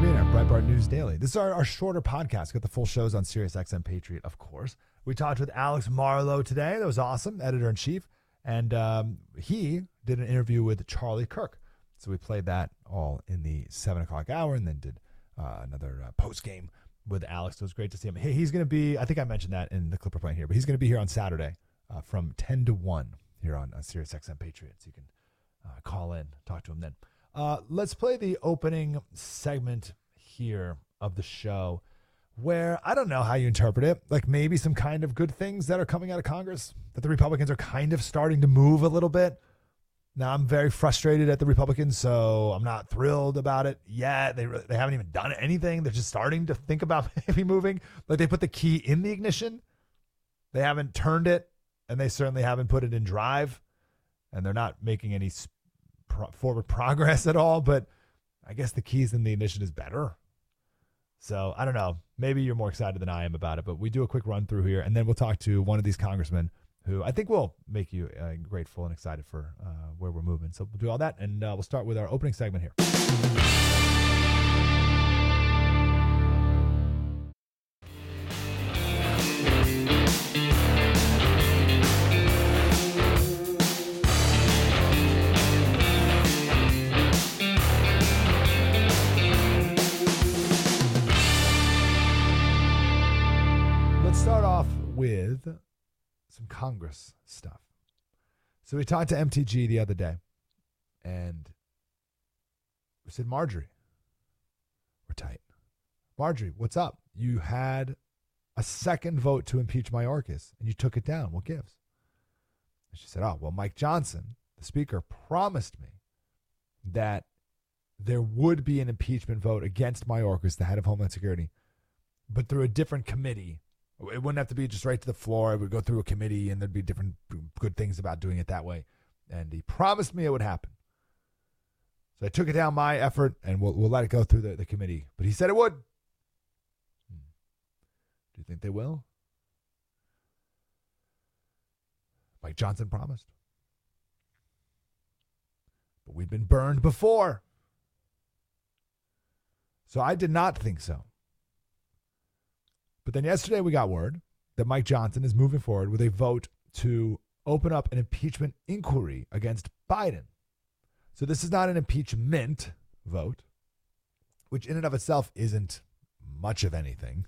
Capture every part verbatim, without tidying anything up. Green at Breitbart News Daily. This is our, our shorter podcast. Got the full shows on SiriusXM Patriot, of course. We talked with Alex Marlow today. That was awesome, editor-in-chief. And um, he did an interview with Charlie Kirk. So we played that all in the seven o'clock hour and then did uh, another uh, post-game with Alex. It was great to see him. Hey, he's going to be, I think I mentioned that in the clip we're playing here, but he's going to be here on Saturday uh, from ten to one here on, on SiriusXM Patriot. So you can uh, call in, talk to him then. Uh, let's play the opening segment here of the show where I don't know how you interpret it. Like maybe some kind of good things that are coming out of Congress, that the Republicans are kind of starting to move a little bit. Now, I'm very frustrated at the Republicans, so I'm not thrilled about it yet. They really, they haven't even done anything. They're just starting to think about maybe moving. Like they put the key in the ignition. They haven't turned it, and they certainly haven't put it in drive, and they're not making any sp- pro- forward progress at all, but I guess the keys in the ignition is better. So I don't know. Maybe you're more excited than I am about it, but we do a quick run through here, and then we'll talk to one of these congressmen who I think will make you uh, grateful and excited for uh, where we're moving. So we'll do all that, and uh, we'll start with our opening segment here. Let's start off with some Congress stuff. So we talked to M T G the other day, and we said, Marjorie, we're tight. Marjorie, what's up? You had a second vote to impeach Mayorkas, and you took it down. What gives? And she said, oh, well, Mike Johnson, the speaker, promised me that there would be an impeachment vote against Mayorkas, the head of Homeland Security, but through a different committee. It wouldn't have to be just right to the floor. It would go through a committee, and there'd be different good things about doing it that way. And he promised me it would happen. So I took it down my effort, and we'll we'll let it go through the, the committee. But he said it would. Hmm. Do you think they will? Mike Johnson promised. But we've been burned before. So I did not think so. But then yesterday we got word that Mike Johnson is moving forward with a vote to open up an impeachment inquiry against Biden. So this is not an impeachment vote, which in and of itself isn't much of anything.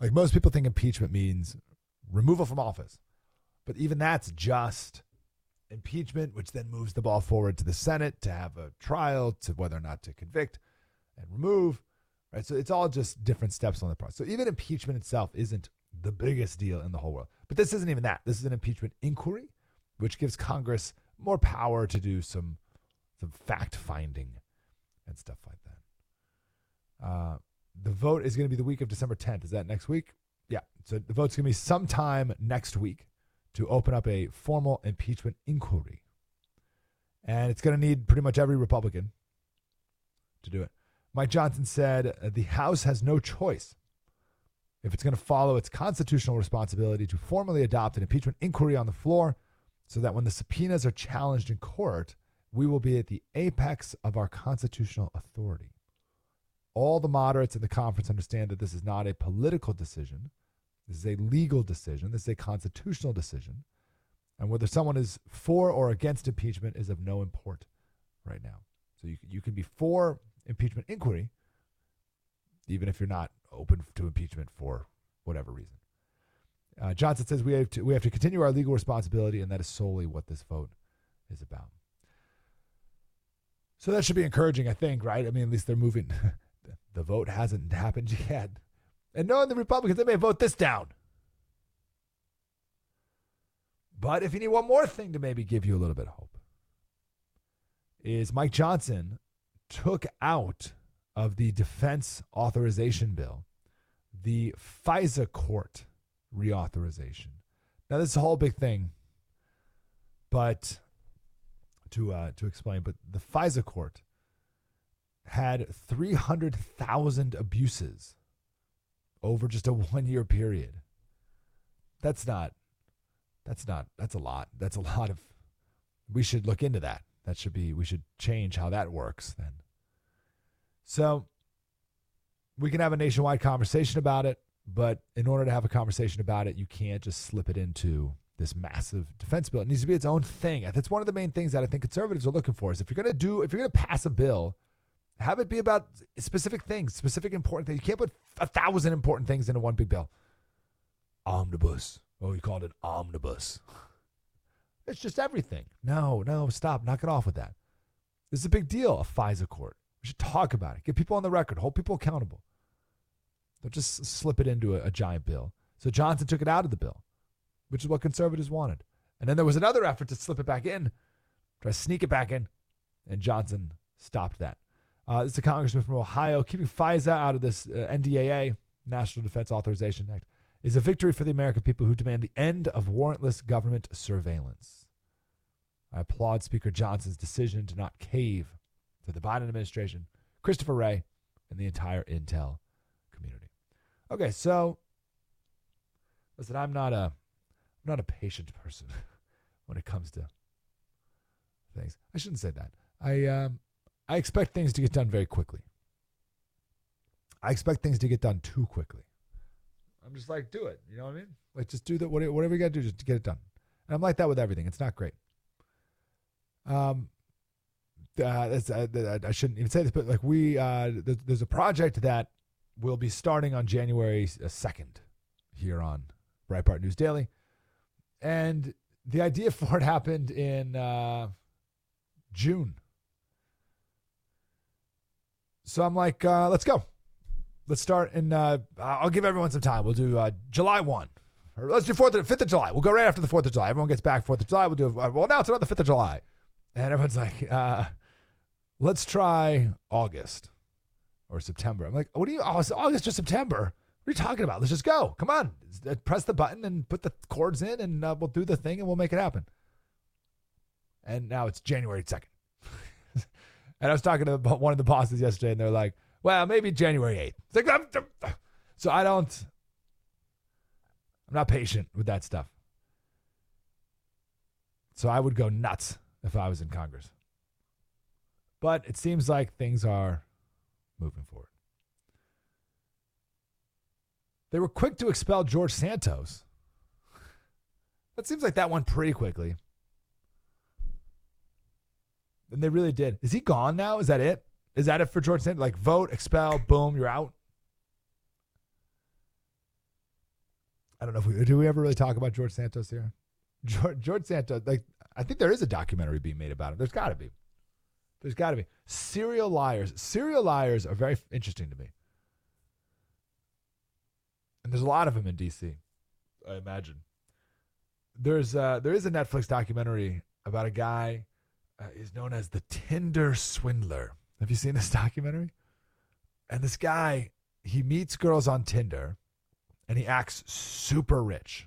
Like most people think impeachment means removal from office. But even that's just impeachment, which then moves the ball forward to the Senate to have a trial, to whether or not to convict and remove. Right, so it's all just different steps on the process. So even impeachment itself isn't the biggest deal in the whole world. But this isn't even that. This is an impeachment inquiry, which gives Congress more power to do some, some fact-finding and stuff like that. Uh, the vote is going to be the week of December tenth. Is that next week? Yeah. So the vote's going to be sometime next week to open up a formal impeachment inquiry. And it's going to need pretty much every Republican to do it. Mike Johnson said the House has no choice if it's going to follow its constitutional responsibility to formally adopt an impeachment inquiry on the floor so that when the subpoenas are challenged in court, we will be at the apex of our constitutional authority. All the moderates in the conference understand that this is not a political decision. This is a legal decision. This is a constitutional decision. And whether someone is for or against impeachment is of no import right now. So you, you can be for impeachment inquiry, even if you're not open to impeachment for whatever reason. Uh, Johnson says we have to we have to continue our legal responsibility, and that is solely what this vote is about. So that should be encouraging, I think, right? I mean, at least they're moving. The vote hasn't happened yet. And knowing the Republicans, they may vote this down. But if you need one more thing to maybe give you a little bit of hope, is Mike Johnson took out of the defense authorization bill the FISA court reauthorization. Now, this is a whole big thing, but to uh, to explain, but the FISA court had three hundred thousand abuses over just a one-year period. That's not, that's not, that's a lot. That's a lot of, we should look into that. That should be, we should change how that works then. So We can have a nationwide conversation about it, but in order to have a conversation about it, you can't just slip it into this massive defense bill. It needs to be its own thing. That's one of the main things that I think conservatives are looking for is if you're going to do, if you're going to pass a bill, have it be about specific things, specific important things. You can't put a thousand important things into one big bill. Omnibus. Oh, you called it omnibus. It's just everything. No, no, stop. Knock it off with that. This is a big deal, a FISA court. We should talk about it. Get people on the record. Hold people accountable. Don't just slip it into a, a giant bill. So Johnson took it out of the bill, which is what conservatives wanted. And then there was another effort to slip it back in, try to sneak it back in, and Johnson stopped that. Uh, this is a congressman from Ohio. Keeping FISA out of this uh, N D A A, National Defense Authorization Act, is a victory for the American people who demand the end of warrantless government surveillance. I applaud Speaker Johnson's decision to not cave to the Biden administration, Christopher Wray, and the entire intel community. Okay, so listen, I'm not a, I'm not a patient person when it comes to things. I shouldn't say that. I um, I expect things to get done very quickly. I expect things to get done too quickly. I'm just like, do it. You know what I mean? Like, just do that. Whatever you got to do, just get it done. And I'm like that with everything. It's not great. Um, uh, that's, uh, I shouldn't even say this, but like we, uh, there's, there's a project that will be starting on January second here on Breitbart News Daily. And the idea for it happened in uh, June. So I'm like, uh, let's go. Let's start, and uh, I'll give everyone some time. We'll do uh, July first. Or let's do fourth, fifth of July. We'll go right after the fourth of July. Everyone gets back fourth of July. We'll do, well, now it's another fifth of July. And everyone's like, uh, let's try August or September. I'm like, what do you, oh, it's August or September? What are you talking about? Let's just go. Come on. Press the button and put the cords in, and uh, we'll do the thing, and we'll make it happen. And now it's January second. And I was talking to one of the bosses yesterday, and they're like, well, maybe January eighth. It's like, I'm, I'm, so I don't, I'm not patient with that stuff. So I would go nuts if I was in Congress. But it seems like things are moving forward. They were quick to expel George Santos. That seems like that went pretty quickly. And they really did. Is he gone now? Is that it? Is that it for George Santos? Like, vote, expel, boom, you're out? I don't know if we, do we ever really talk about George Santos here? George, George Santos, like, I think there is a documentary being made about him. There's got to be. There's got to be. Serial liars. Serial liars are very interesting to me. And there's a lot of them in D C, I imagine. There's uh, there is a Netflix documentary about a guy uh, he's known as the Tinder Swindler. Have you seen this documentary? And this guy, he meets girls on Tinder, and he acts super rich.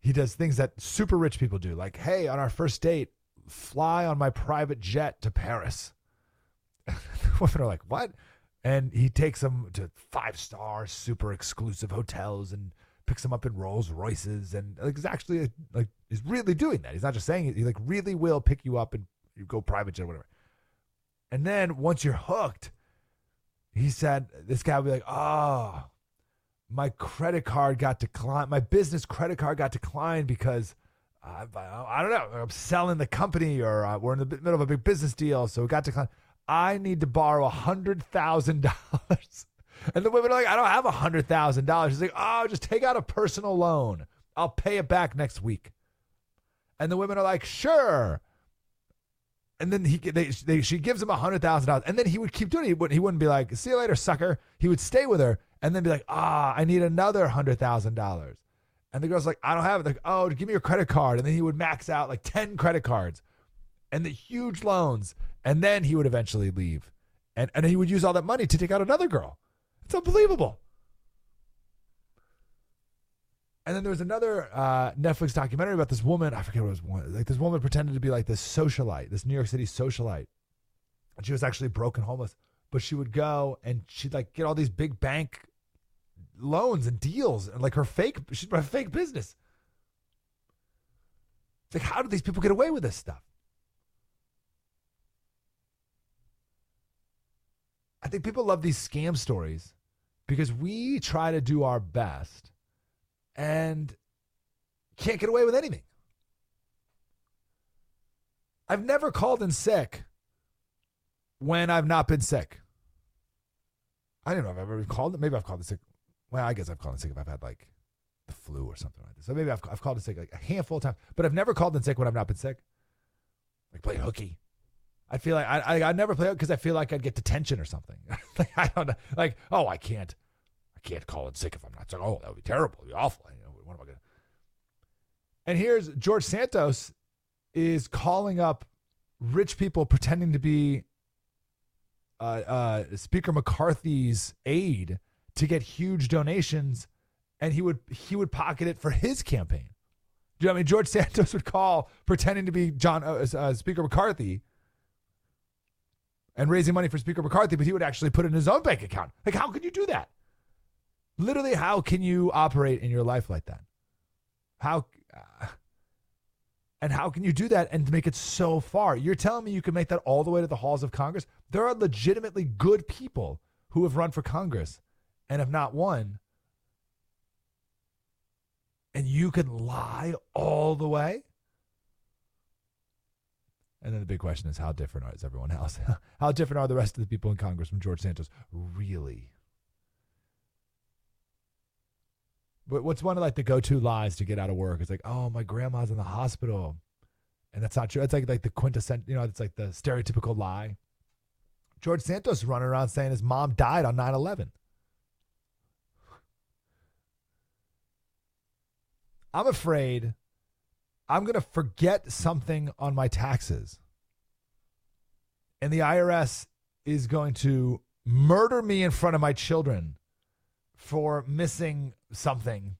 He does things that super rich people do, like, hey, on our first date, fly on my private jet to Paris. Women are like, what? And he takes them to five-star, super exclusive hotels and picks them up in Rolls Royces. And like, he's actually, like, he's really doing that. He's not just saying it. He, like, really will pick you up and you go private jet or whatever. And then once you're hooked, he said, this guy would be like, oh, my credit card got declined. My business credit card got declined because, I, I don't know, I'm selling the company or uh, we're in the middle of a big business deal. So it got declined. I need to borrow one hundred thousand dollars. And the women are like, I don't have one hundred thousand dollars. He's like, oh, just take out a personal loan. I'll pay it back next week. And the women are like, sure. And then he, they, they, she gives him one hundred thousand dollars. And then he would keep doing it. He wouldn't, he wouldn't be like, see you later, sucker. He would stay with her and then be like, ah, I need another one hundred thousand dollars. And the girl's like, I don't have it. Like, oh, give me your credit card. And then he would max out like ten credit cards and the huge loans. And then he would eventually leave. And, and he would use all that money to take out another girl. It's unbelievable. And then there was another uh, Netflix documentary about this woman. I forget what it was. Like, this woman pretended to be like this socialite, this New York City socialite. And she was actually broke and homeless. But she would go and she'd like get all these big bank loans and deals. And like her fake, she'd run a fake business. It's like, how do these people get away with this stuff? I think people love these scam stories because we try to do our best and can't get away with anything. I've never called in sick when I've not been sick. I don't know if I've ever called it. Maybe I've called in sick. Well, I guess I've called in sick if I've had like the flu or something like this. So maybe I've, I've called in sick like a handful of times, but I've never called in sick when I've not been sick. Like playing hooky. I feel like I I I'd never play it because I feel like I'd get detention or something. Like, I don't know. Like, oh, I can't, I can't call in sick if I'm not sick. Oh, that would be terrible. It'd be awful. You know, what am I gonna? And here's George Santos is calling up rich people pretending to be uh, uh, Speaker McCarthy's aide to get huge donations, and he would he would pocket it for his campaign. Do you know what I mean? George Santos would call pretending to be John uh, uh, Speaker McCarthy. And raising money for Speaker McCarthy, but he would actually put it in his own bank account. Like, how could you do that? Literally, how can you operate in your life like that? How, uh, and how can you do that and make it so far? You're telling me you can make that all the way to the halls of Congress? There are legitimately good people who have run for Congress and have not won. And you can lie all the way? And then the big question is, how different is everyone else? How different are the rest of the people in Congress from George Santos? Really? But what's one of like the go-to lies to get out of work? It's like, oh, my grandma's in the hospital. And that's not true. It's like, like the quintessential, you know, it's like the stereotypical lie. George Santos running around saying his mom died on nine eleven. I'm afraid I'm going to forget something on my taxes, and the I R S is going to murder me in front of my children for missing something.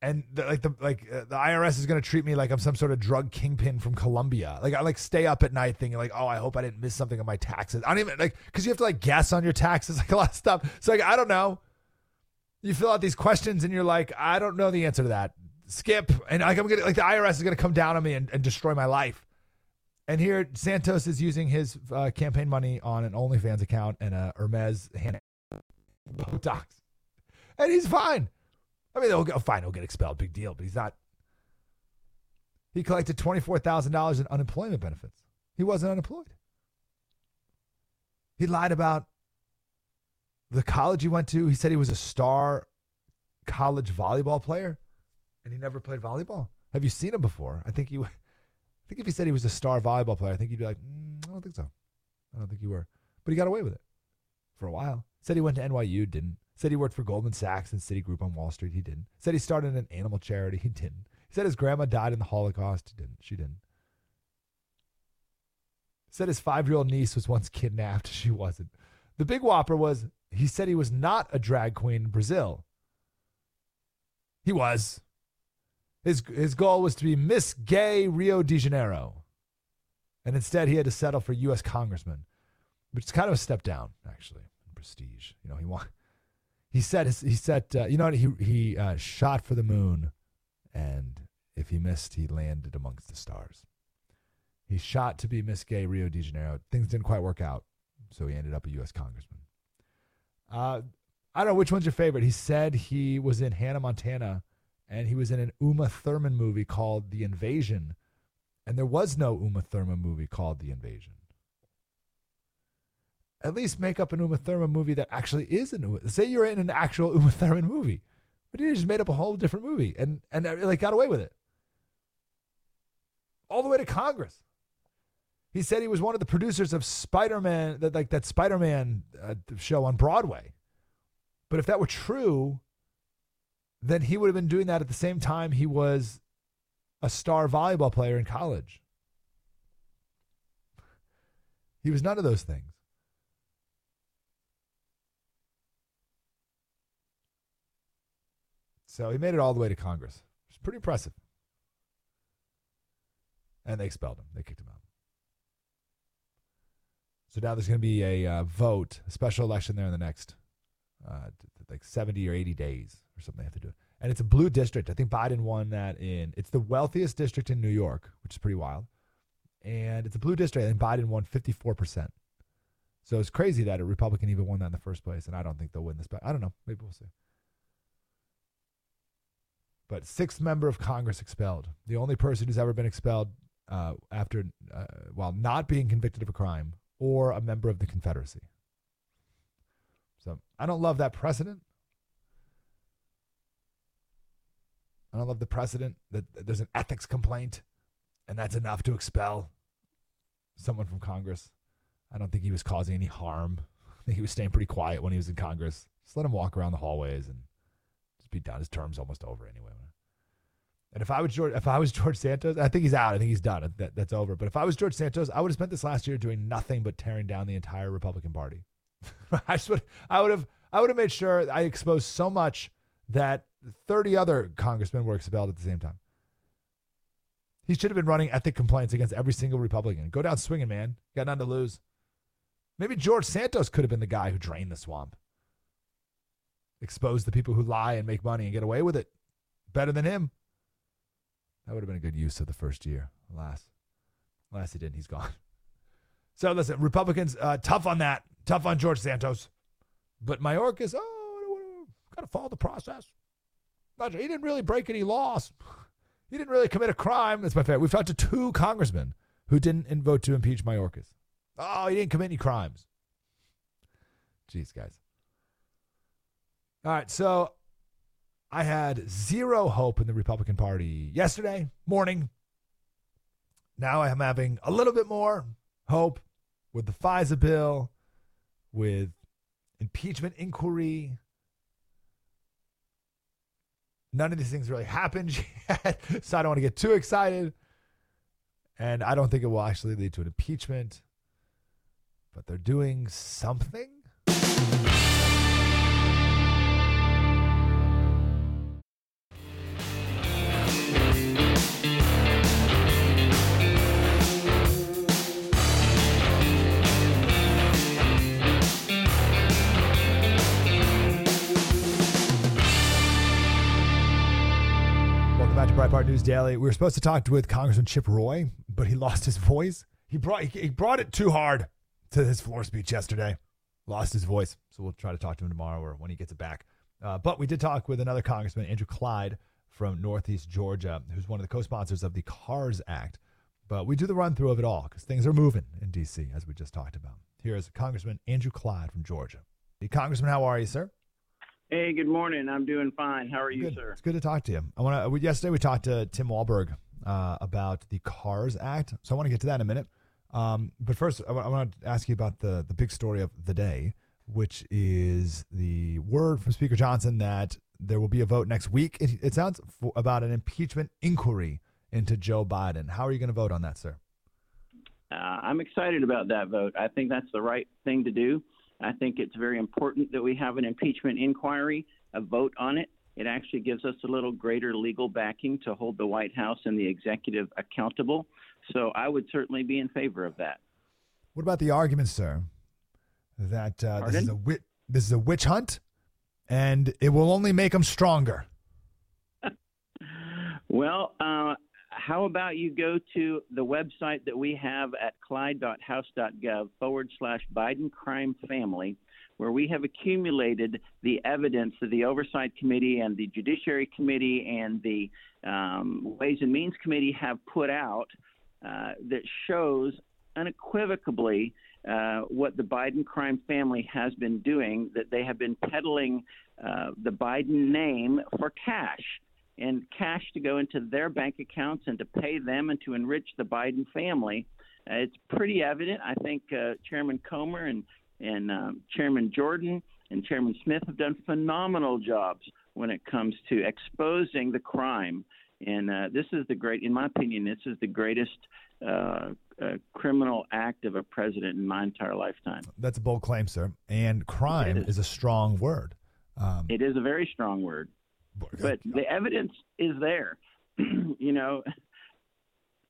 And the, like the like uh, the I R S is going to treat me like I'm some sort of drug kingpin from Colombia. Like I like stay up at night thinking like, oh, I hope I didn't miss something on my taxes. I don't even like because you have to like guess on your taxes, like a lot of stuff. So like I don't know. You fill out these questions and you're like, I don't know the answer to that. Skip, and like I'm gonna like the I R S is gonna come down on me and, and destroy my life. And here Santos is using his uh, campaign money on an OnlyFans account and a Hermes Hannah Botox, and he's fine. I mean, he'll go fine. He'll get expelled, big deal. But he's not. He collected twenty four thousand dollars in unemployment benefits. He wasn't unemployed. He lied about the college he went to. He said he was a star college volleyball player. And he never played volleyball. Have you seen him before? I think you. I think if he said he was a star volleyball player, I think you'd be like, mm, I don't think so. I don't think you were. But he got away with it for a while. Said he went to N Y U, didn't. Said he worked for Goldman Sachs and Citigroup on Wall Street, he didn't. Said he started an animal charity, he didn't. He said his grandma died in the Holocaust, he didn't. She didn't. Said his five-year-old niece was once kidnapped, she wasn't. The big whopper was he said he was not a drag queen in Brazil. He was. His his goal was to be Miss Gay Rio de Janeiro. And instead, he had to settle for U S congressman, which is kind of a step down, actually, in prestige. You know, he won. He said, he said, uh, you know, he he uh, shot for the moon, and if he missed, he landed amongst the stars. He shot to be Miss Gay Rio de Janeiro. Things didn't quite work out, so he ended up a U S congressman. Uh, I don't know which one's your favorite. He said he was in Hannah Montana. And he was in an Uma Thurman movie called The Invasion. And there was no Uma Thurman movie called The Invasion. At least make up an Uma Thurman movie that actually is an Uma. Say you're in an actual Uma Thurman movie. But you just made up a whole different movie and, and like got away with it. All the way to Congress. He said he was one of the producers of Spider-Man, that, like that Spider-Man uh, show on Broadway. But if that were true, then he would have been doing that at the same time he was a star volleyball player in college. He was none of those things. So he made it all the way to Congress. It's pretty impressive. And they expelled him. They kicked him out. So now there's going to be a uh, vote, a special election there in the next uh, like seventy or eighty days. Or something they have to do. And it's a blue district. I think Biden won that in, it's the wealthiest district in New York, which is pretty wild. And it's a blue district, and Biden won fifty-four percent. So it's crazy that a Republican even won that in the first place, and I don't think they'll win this back. I don't know. Maybe we'll see. But sixth member of Congress expelled. The only person who's ever been expelled uh, after uh, while not being convicted of a crime or a member of the Confederacy. So I don't love that precedent. I don't love the precedent that there's an ethics complaint and that's enough to expel someone from Congress. I don't think he was causing any harm. I think he was staying pretty quiet when he was in Congress. Just let him walk around the hallways and just be done. His term's almost over anyway. And if I was George, if I was George Santos, I think he's out. I think he's done. That, that's over. But if I was George Santos, I would have spent this last year doing nothing but tearing down the entire Republican Party. I just would, I would have, I would have made sure I exposed so much that thirty other congressmen were expelled at the same time. He should have been running ethic complaints against every single Republican. Go down swinging, man. Got nothing to lose. Maybe George Santos could have been the guy who drained the swamp. Expose the people who lie and make money and get away with it. Better than him. That would have been a good use of the first year. Alas. Alas, he didn't. He's gone. So listen, Republicans, uh, tough on that. Tough on George Santos. But Mayorkas, oh, got to follow the process. He didn't really break any laws. He didn't really commit a crime. That's my favorite. We've talked to two congressmen who didn't vote to impeach Mayorkas. Oh, he didn't commit any crimes. Jeez, guys. All right, so I had zero hope in the Republican Party yesterday morning. Now I'm having a little bit more hope with the FISA bill, with impeachment inquiry. None of these things really happened yet, so I don't want to get too excited. And I don't think it will actually lead to an impeachment. But they're doing something. Breitbart News Daily. We were supposed to talk with Congressman Chip Roy, but he lost his voice. He brought he brought it too hard to his floor speech yesterday. Lost his voice. So we'll try to talk to him tomorrow or when he gets it back. Uh, but we did talk with another congressman, Andrew Clyde from Northeast Georgia, who's one of the co-sponsors of the CARS Act. But we do the run-through of it all because things are moving in D C, as we just talked about. Here is Congressman Andrew Clyde from Georgia. Hey, Congressman, how are you, sir? Hey, good morning. I'm doing fine. How are you, good. sir? It's good to talk to you. I want to. Yesterday we talked to Tim Walberg uh, about the CARS Act, so I want to get to that in a minute. Um, but first, I, w- I want to ask you about the the big story of the day, which is the word from Speaker Johnson that there will be a vote next week. It, it sounds for, about an impeachment inquiry into Joe Biden. How are you going to vote on that, sir? Uh, I'm excited about that vote. I think that's the right thing to do. I think it's very important that we have an impeachment inquiry, a vote on it. It actually gives us a little greater legal backing to hold the White House and the executive accountable. So I would certainly be in favor of that. What about the argument, sir, that uh, this is a wit- this is a witch hunt and it will only make them stronger? Well, uh, how about you go to the website that we have at clyde.house.gov forward slash Biden crime family, where we have accumulated the evidence of the Oversight Committee and the Judiciary Committee and the um, Ways and Means Committee have put out uh, that shows unequivocally uh, what the Biden crime family has been doing, that they have been peddling uh, the Biden name for cash. And cash to go into their bank accounts and to pay them and to enrich the Biden family. Uh, it's pretty evident. I think uh, Chairman Comer and, and um, Chairman Jordan and Chairman Smith have done phenomenal jobs when it comes to exposing the crime. And uh, this is the great, in my opinion, this is the greatest uh, uh, criminal act of a president in my entire lifetime. That's a bold claim, sir. And crime is. is a strong word. Um, it is a very strong word. But the evidence is there. You know,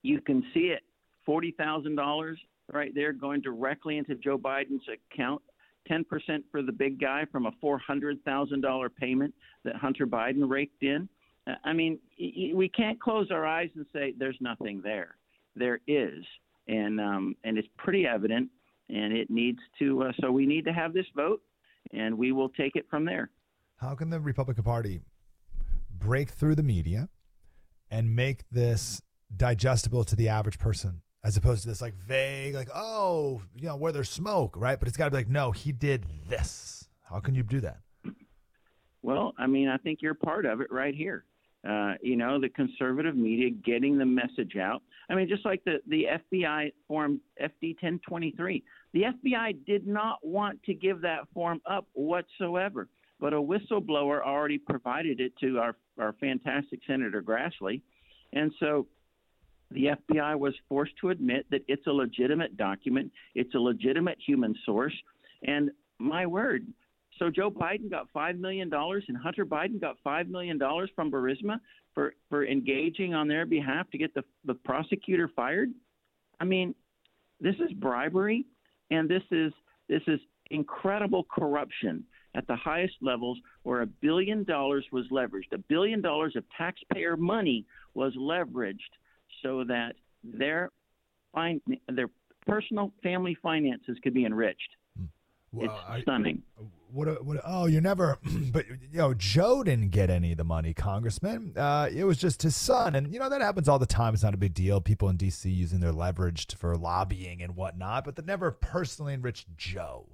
you can see it. forty thousand dollars right there going directly into Joe Biden's account. ten percent for the big guy from a four hundred thousand dollars payment that Hunter Biden raked in. Uh, I mean, y- we can't close our eyes and say there's nothing there. There is. And um, and it's pretty evident. and it needs to uh, so we need to have this vote, and we will take it from there. How can the Republican Party break through the media and make this digestible to the average person, as opposed to this like vague, like, oh, you know, where there's smoke, right? But it's got to be like, no, he did this. How can you do that? Well, I mean, I think you're part of it right here. Uh, you know, the conservative media getting the message out. I mean, just like the, the F B I form F D ten twenty-three, the F B I did not want to give that form up whatsoever. But a whistleblower already provided it to our, our fantastic Senator Grassley. And so the F B I was forced to admit that it's a legitimate document. It's a legitimate human source. And my word, so Joe Biden got five million dollars and Hunter Biden got five million dollars from Burisma for, for engaging on their behalf to get the, the prosecutor fired. I mean, this is bribery, and this is this is incredible corruption at the highest levels, where a billion dollars was leveraged. A billion dollars of taxpayer money was leveraged so that their fin- their personal family finances could be enriched. Well, it's stunning. I, what, what? Oh, you're never. But you know, Joe didn't get any of the money, Congressman. Uh, it was just his son, and you know that happens all the time. It's not a big deal. People in D C using their leverage for lobbying and whatnot, but they never personally enriched Joe.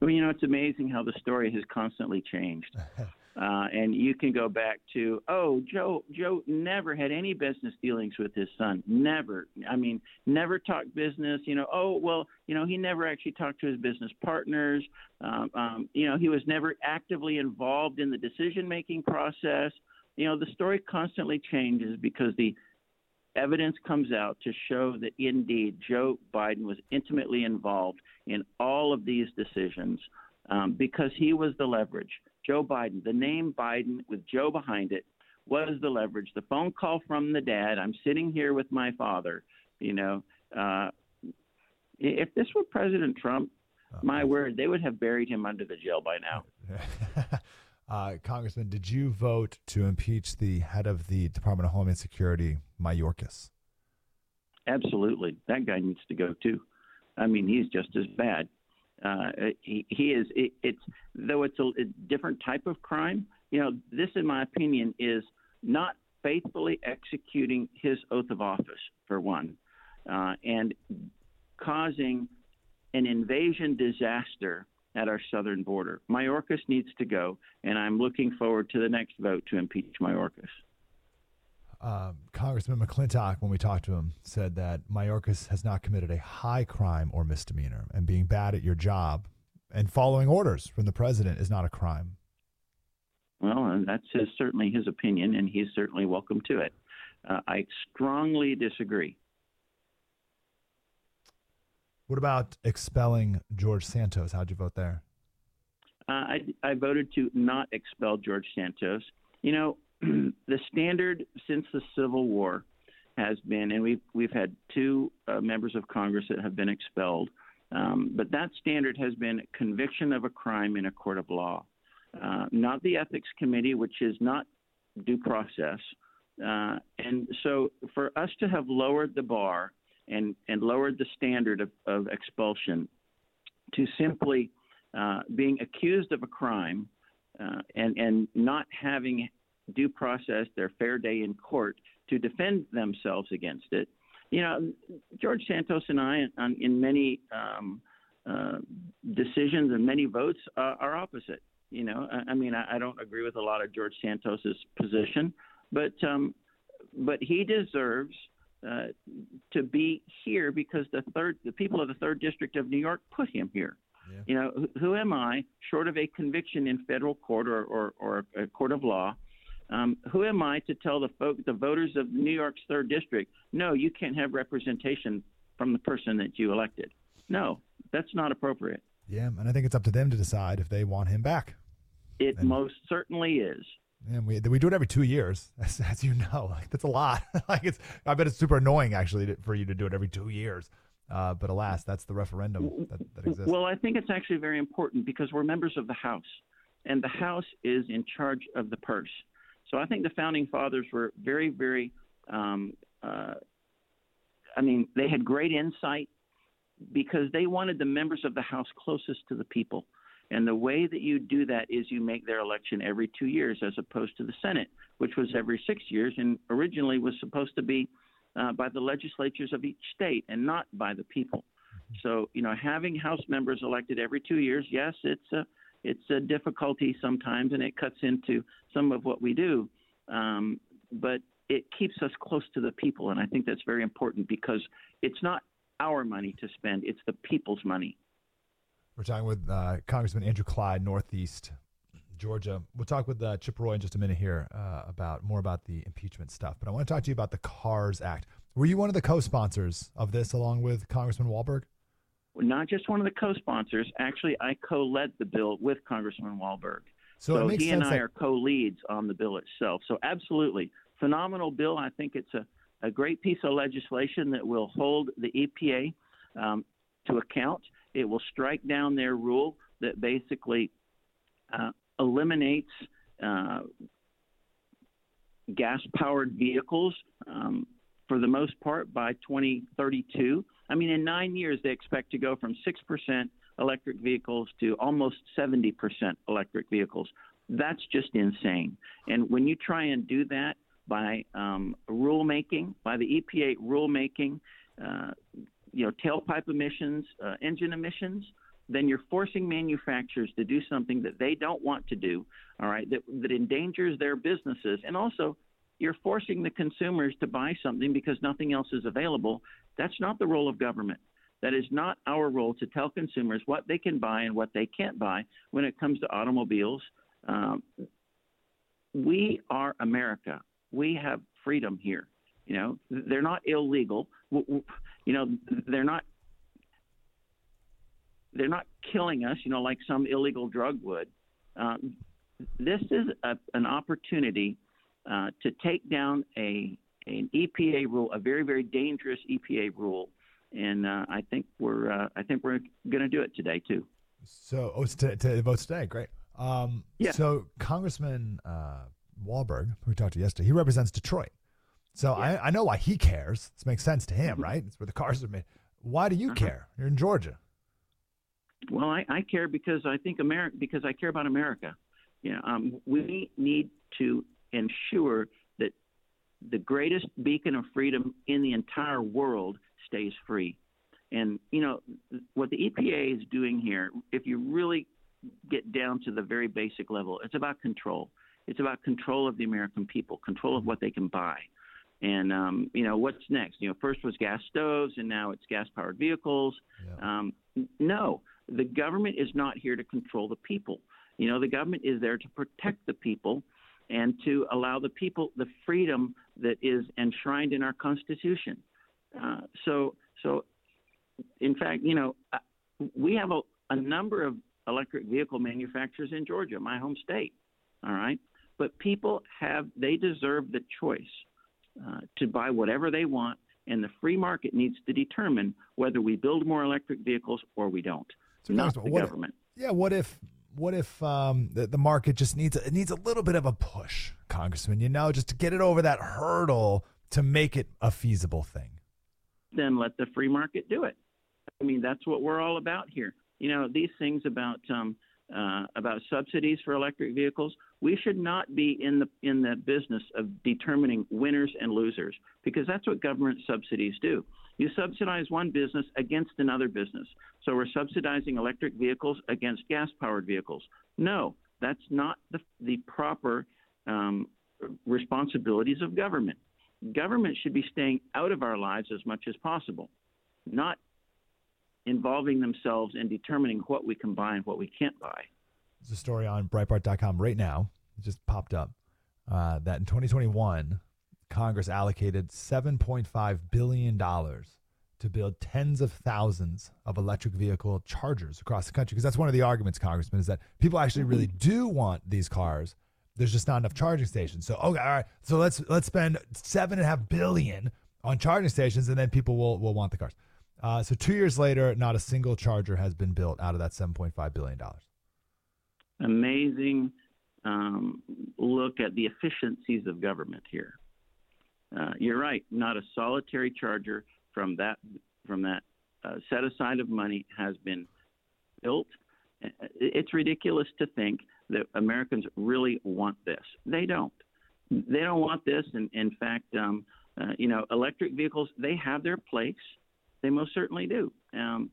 Well, you know, it's amazing how the story has constantly changed, uh, and you can go back to oh, Joe. Joe never had any business dealings with his son. Never. I mean, never talked business. You know, oh well. You know, he never actually talked to his business partners. Um, um, you know, he was never actively involved in the decision-making process. You know, the story constantly changes because the evidence comes out to show that indeed Joe Biden was intimately involved in all of these decisions um, because he was the leverage. Joe Biden, the name Biden with Joe behind it, was the leverage. The phone call from the dad, I'm sitting here with my father, you know. Uh, if this were President Trump, my word, they would have buried him under the jail by now. Uh, Congressman, did you vote to impeach the head of the Department of Homeland Security, Mayorkas? Absolutely. That guy needs to go, too. I mean, he's just as bad. Uh, he, he is it, it's though it's a, a different type of crime. You know, this, in my opinion, is not faithfully executing his oath of office, for one, uh, and causing an invasion disaster at our southern border. Mayorkas needs to go, and I'm looking forward to the next vote to impeach Mayorkas. Uh, Congressman McClintock, when we talked to him, said that Mayorkas has not committed a high crime or misdemeanor, and being bad at your job and following orders from the president is not a crime. Well, and that's his, certainly his opinion, and he's certainly welcome to it. Uh, I strongly disagree. What about expelling George Santos? How'd you vote there? Uh, I, I voted to not expel George Santos. You know, the standard since the Civil War has been, and we've, we've had two uh, members of Congress that have been expelled, um, but that standard has been conviction of a crime in a court of law, uh, not the Ethics Committee, which is not due process. Uh, and so for us to have lowered the bar And, and lowered the standard of, of expulsion to simply uh, being accused of a crime uh, and, and not having due process, their fair day in court, to defend themselves against it. You know, George Santos and I, on, in many um, uh, decisions and many votes, uh, are opposite. You know, I, I mean, I, I don't agree with a lot of George Santos's position, but um, but he deserves Uh, to be here because the third, the people of the third district of New York put him here. Yeah. You know, who, who am I, short of a conviction in federal court or, or, or a court of law, um, who am I to tell the folk, the voters of New York's third district, no, you can't have representation from the person that you elected? No, that's not appropriate. Yeah, and I think it's up to them to decide if they want him back. It and- most certainly is. And we we do it every two years, as, as you know. Like, that's a lot. like it's, I bet it's super annoying actually to, for you to do it every two years. Uh, but alas, that's the referendum that, that exists. Well, I think it's actually very important because we're members of the House, and the House is in charge of the purse. So I think the founding fathers were very, very. Um, uh, I mean, they had great insight. because they wanted the members of the House closest to the people. And the way that you do that is you make their election every two years as opposed to the Senate, which was every six years and originally was supposed to be uh, by the legislatures of each state and not by the people. So, you know, having House members elected every two years, yes, it's a, it's a difficulty sometimes, and it cuts into some of what we do. Um, but it keeps us close to the people, and I think that's very important because it's not our money to spend. It's the people's money. We're talking with uh, Congressman Andrew Clyde, Northeast Georgia. We'll talk with uh, Chip Roy in just a minute here uh, about more about the impeachment stuff. But I want to talk to you about the CARS Act. Were you one of the co-sponsors of this along with Congressman Walberg? Well, not just one of the co-sponsors. Actually, I co-led the bill with Congressman Walberg. So, so it makes he sense and I that... are co-leads on the bill itself. So absolutely. Phenomenal bill. I think it's a, a great piece of legislation that will hold the E P A um, to account. It will strike down their rule that basically uh, eliminates uh, gas-powered vehicles um, for the most part by twenty thirty-two. I mean, in nine years, they expect to go from six percent electric vehicles to almost seventy percent electric vehicles. That's just insane. And when you try and do that by um, rulemaking, by the E P A rulemaking, uh, you know, tailpipe emissions, uh, engine emissions, then you're forcing manufacturers to do something that they don't want to do, all right, that, that endangers their businesses. And also, you're forcing the consumers to buy something because nothing else is available. That's not the role of government. That is not our role to tell consumers what they can buy and what they can't buy when it comes to automobiles. Um, we are America. We have freedom here. You know, they're not illegal. You know, they're not they're not killing us, you know, like some illegal drug would. Um, this is a, an opportunity uh, to take down a an E P A rule, a very, very dangerous E P A rule. And uh, I think we're uh, I think we're going to do it today, too. So oh, it's to, to vote today. Great. Um, yeah. So Congressman uh, Walberg, who we talked to yesterday, he represents Detroit. So yeah. I, I know why he cares. This makes sense to him, right? It's where the cars are made. Why do you uh-huh. care? You're in Georgia. Well, I, I care because I think America, because I care about America. You know, um, we need to ensure that the greatest beacon of freedom in the entire world stays free. And, you know, what the E P A is doing here, if you really get down to the very basic level, it's about control. It's about control of the American people, control of what they can buy. And, um, you know, what's next? You know, first was gas stoves and now it's gas-powered vehicles. Yeah. Um, no, the government is not here to control the people. You know, the government is there to protect the people and to allow the people the freedom that is enshrined in our Constitution. Uh, so, so, in fact, you know, we have a, a number of electric vehicle manufacturers in Georgia, my home state, all right? But people have, they deserve the choice uh, to buy whatever they want, and the free market needs to determine whether we build more electric vehicles or we don't, so not the what government. If, yeah, what if what if um, the, the market just needs, it needs a little bit of a push, Congressman, you know, just to get it over that hurdle to make it a feasible thing? Then let the free market do it. I mean, that's what we're all about here. You know, these things about um, uh, about subsidies for electric vehicles, we should not be in the in the business of determining winners and losers, because that's what government subsidies do. You subsidize one business against another business. So we're subsidizing electric vehicles against gas-powered vehicles. No, that's not the, the proper um, responsibilities of government. Government should be staying out of our lives as much as possible, not involving themselves in determining what we can buy and what we can't buy. There's a story on Breitbart dot com right now. It just popped up uh, that in twenty twenty-one, Congress allocated seven point five billion dollars to build tens of thousands of electric vehicle chargers across the country. Because that's one of the arguments, Congressman, is that people actually really do want these cars. There's just not enough charging stations. So, okay, all right. So let's let's spend seven and a half billion on charging stations, and then people will will want the cars. Uh, so two years later, not a single charger has been built out of that seven point five billion dollars. Amazing um, look at the efficiencies of government here. Uh, you're right. Not a solitary charger from that from that uh, set aside of money has been built. It's ridiculous to think that Americans really want this. They don't. They don't want this. And in fact, um, uh, you know, electric vehicles, they have their place. They most certainly do. Um,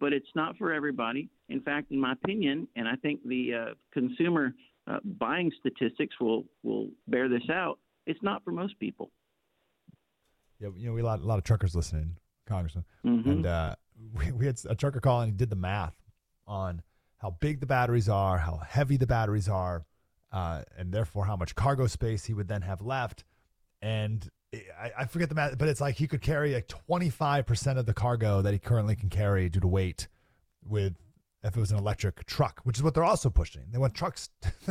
but it's not for everybody. In fact, in my opinion, and I think the uh, consumer uh, buying statistics will, will bear this out, it's not for most people. Yeah, you know, we had a lot of truckers listening, Congressman. Mm-hmm. And uh, we, we had a trucker call and he did the math on how big the batteries are, how heavy the batteries are, uh, and therefore how much cargo space he would then have left. And I, I forget the math, but it's like he could carry like twenty-five percent of the cargo that he currently can carry due to weight with if it was an electric truck, which is what they're also pushing. They want trucks,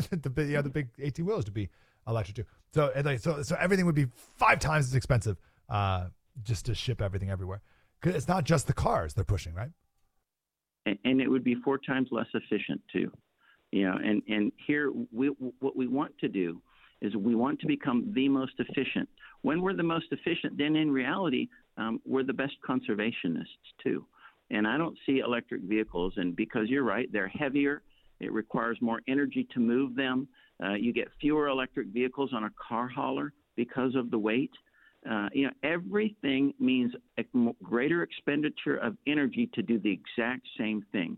the, you know, the big eighteen wheelers to be electric too. So, and like, so, so everything would be five times as expensive uh, just to ship everything everywhere. 'Cause it's not just the cars they're pushing, right? And it would be four times less efficient too, you know. And, and here, we, what we want to do is we want to become the most efficient. When we're the most efficient, then in reality, um, we're the best conservationists too. And I don't see electric vehicles, and because you're right, they're heavier. It requires more energy to move them. Uh, you get fewer electric vehicles on a car hauler because of the weight. Uh, you know, everything means a greater expenditure of energy to do the exact same thing.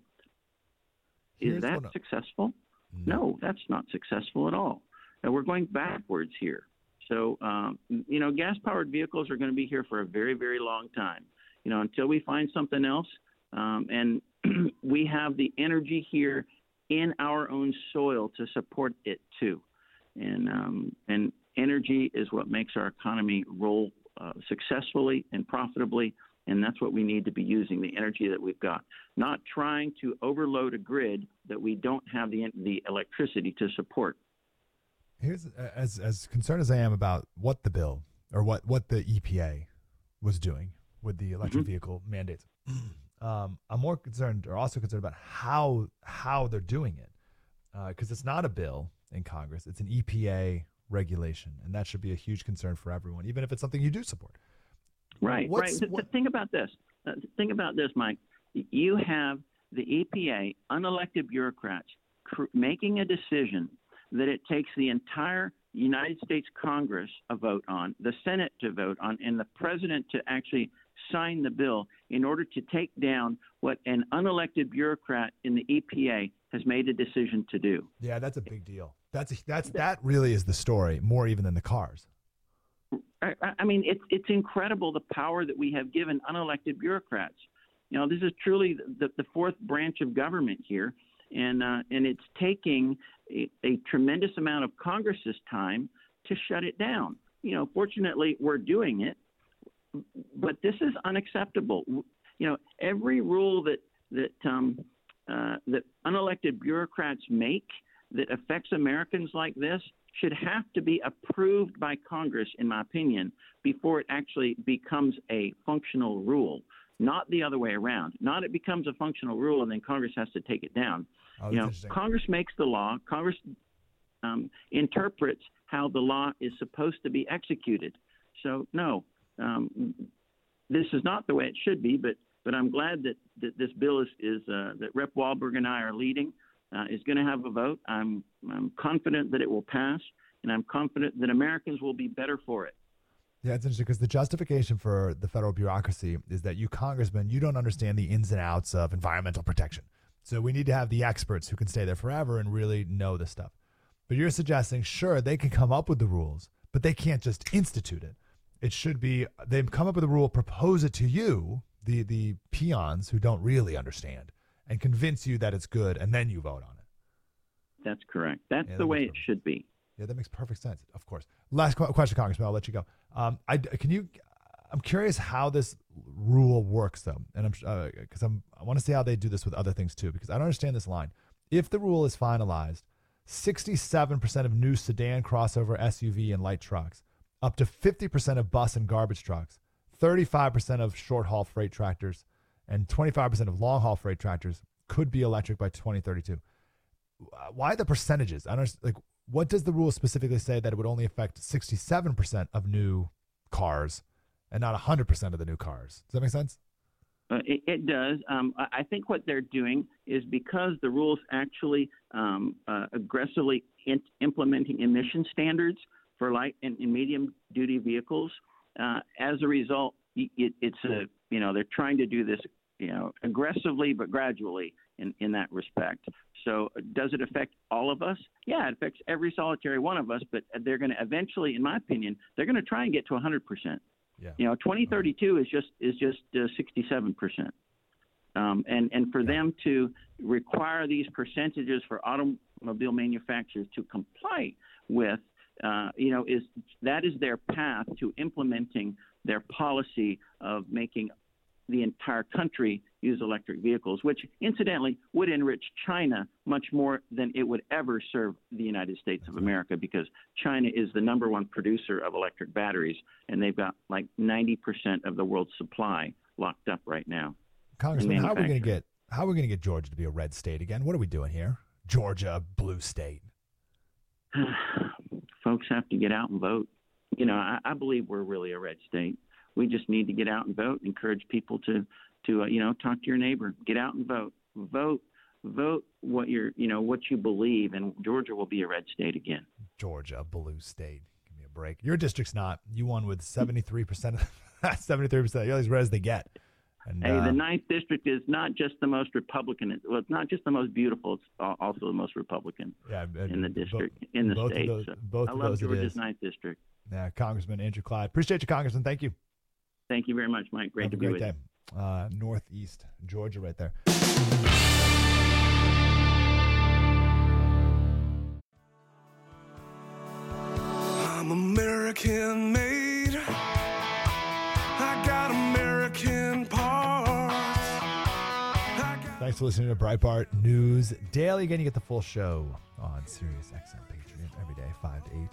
Is Here's that successful? No. no, that's not successful at all. And we're going backwards here. So, um, you know, gas-powered vehicles are going to be here for a very, very long time, you know, until we find something else. Um, and we have the energy here in our own soil to support it, too. And um, and energy is what makes our economy roll uh, successfully and profitably, and that's what we need to be using, the energy that we've got, not trying to overload a grid that we don't have the the electricity to support. Here's, as as concerned as I am about what the bill or what, what the E P A was doing with the electric mm-hmm. vehicle mandates, um, I'm more concerned or also concerned about how how they're doing it, because uh, it's not a bill in Congress. It's an E P A regulation, and that should be a huge concern for everyone, even if it's something you do support. Right, What's, right. What... Think about this. Uh, think about this, Mike. You have the E P A, unelected bureaucrats, cr- making a decision that it takes the entire United States Congress a vote on, the Senate to vote on, and the president to actually sign the bill in order to take down what an unelected bureaucrat in the E P A has made a decision to do. Yeah, that's a big deal. That's a, that's that really is the story, more even than the cars. I, I mean, it's it's incredible the power that we have given unelected bureaucrats. You know, this is truly the, the fourth branch of government here, and uh, and it's taking a, a tremendous amount of Congress's time to shut it down. You know, fortunately, we're doing it, but this is unacceptable. You know, every rule that that um, uh, that unelected bureaucrats make that affects Americans like this should have to be approved by Congress, in my opinion, before it actually becomes a functional rule, not the other way around. Not it becomes a functional rule and then Congress has to take it down. Oh, you know, Congress makes the law. Congress um, interprets how the law is supposed to be executed. So, no, um, this is not the way it should be, but but I'm glad that, that this bill is, is uh, that Representative Walberg and I are leading. Uh, is going to have a vote. I'm I'm confident that it will pass, and I'm confident that Americans will be better for it. Yeah, it's interesting because the justification for the federal bureaucracy is that you congressmen, you don't understand the ins and outs of environmental protection. So we need to have the experts who can stay there forever and really know this stuff. But you're suggesting, sure, they can come up with the rules, but they can't just institute it. It should be they come up with a rule, propose it to you, the the peons who don't really understand, and convince you that it's good, and then you vote on it. That's correct. That's yeah, that the way perfect. It should be. Yeah, that makes perfect sense, of course. Last qu- question, Congressman, I'll let you go. Um, I, can you, I'm curious how this rule works, though, and I'm because uh, I'm, I want to see how they do this with other things, too, because I don't understand this line. If the rule is finalized, sixty-seven percent of new sedan, crossover, S U V, and light trucks, up to fifty percent of bus and garbage trucks, thirty-five percent of short-haul freight tractors, and twenty-five percent of long-haul freight tractors could be electric by twenty thirty-two. Why the percentages? I don't like. What does the rule specifically say that it would only affect sixty-seven percent of new cars and not one hundred percent of the new cars? Does that make sense? Uh, it, it does. Um, I think what they're doing is because the rules actually um, uh, aggressively in- implementing emission standards for light and, and medium-duty vehicles. Uh, as a result, it, it's a you know they're trying to do this you know aggressively but gradually in, in that respect. So does it affect all of us? Yeah, it affects every solitary one of us. But they're going to eventually, in my opinion, they're going to try and get to one hundred percent. Yeah. You know, twenty thirty-two is just is just uh, sixty-seven percent. Um, and, and for yeah. them to require these percentages for automobile manufacturers to comply with, uh, you know, is that is their path to implementing their policy of making the entire country use electric vehicles, which incidentally would enrich China much more than it would ever serve the United States of America, because China is the number one producer of electric batteries, and they've got like ninety percent of the world's supply locked up right now. Congressman, how are we going to get how are we going to get Georgia to be a red state again? What are we doing here? Georgia, blue state. Folks have to get out and vote. You know, I, I believe we're really a red state. We just need to get out and vote, encourage people to, to uh, you know, talk to your neighbor, get out and vote, vote, vote what you're, you know, what you believe, and Georgia will be a red state again. Georgia, blue state. Give me a break. Your district's not. You won with seventy-three percent of seventy-three percent. You're as red as they get. And, hey, uh, the ninth district is not just the most Republican. It, well, it's not just the most beautiful. It's also the most Republican yeah, in the district, bo- in the both state. Of those, so both I of love those Georgia's ninth district. Yeah, Congressman Andrew Clyde. Appreciate you, Congressman. Thank you. Thank you very much, Mike. Great Have to a great be with you. Uh, Northeast Georgia right there. I'm American made. I got American parts. I got Thanks for listening to Breitbart News Daily. Again, you get the full show on SiriusXM Patriot every day, five to eight.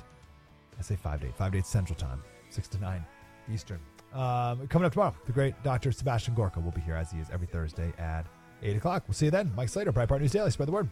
I say five to eight. five to eight Central Time, six to nine Eastern. Um, coming up tomorrow, the great Doctor Sebastian Gorka will be here, as he is every Thursday at eight o'clock. We'll see you then. Mike Slater, Breitbart News Daily. Spread the word.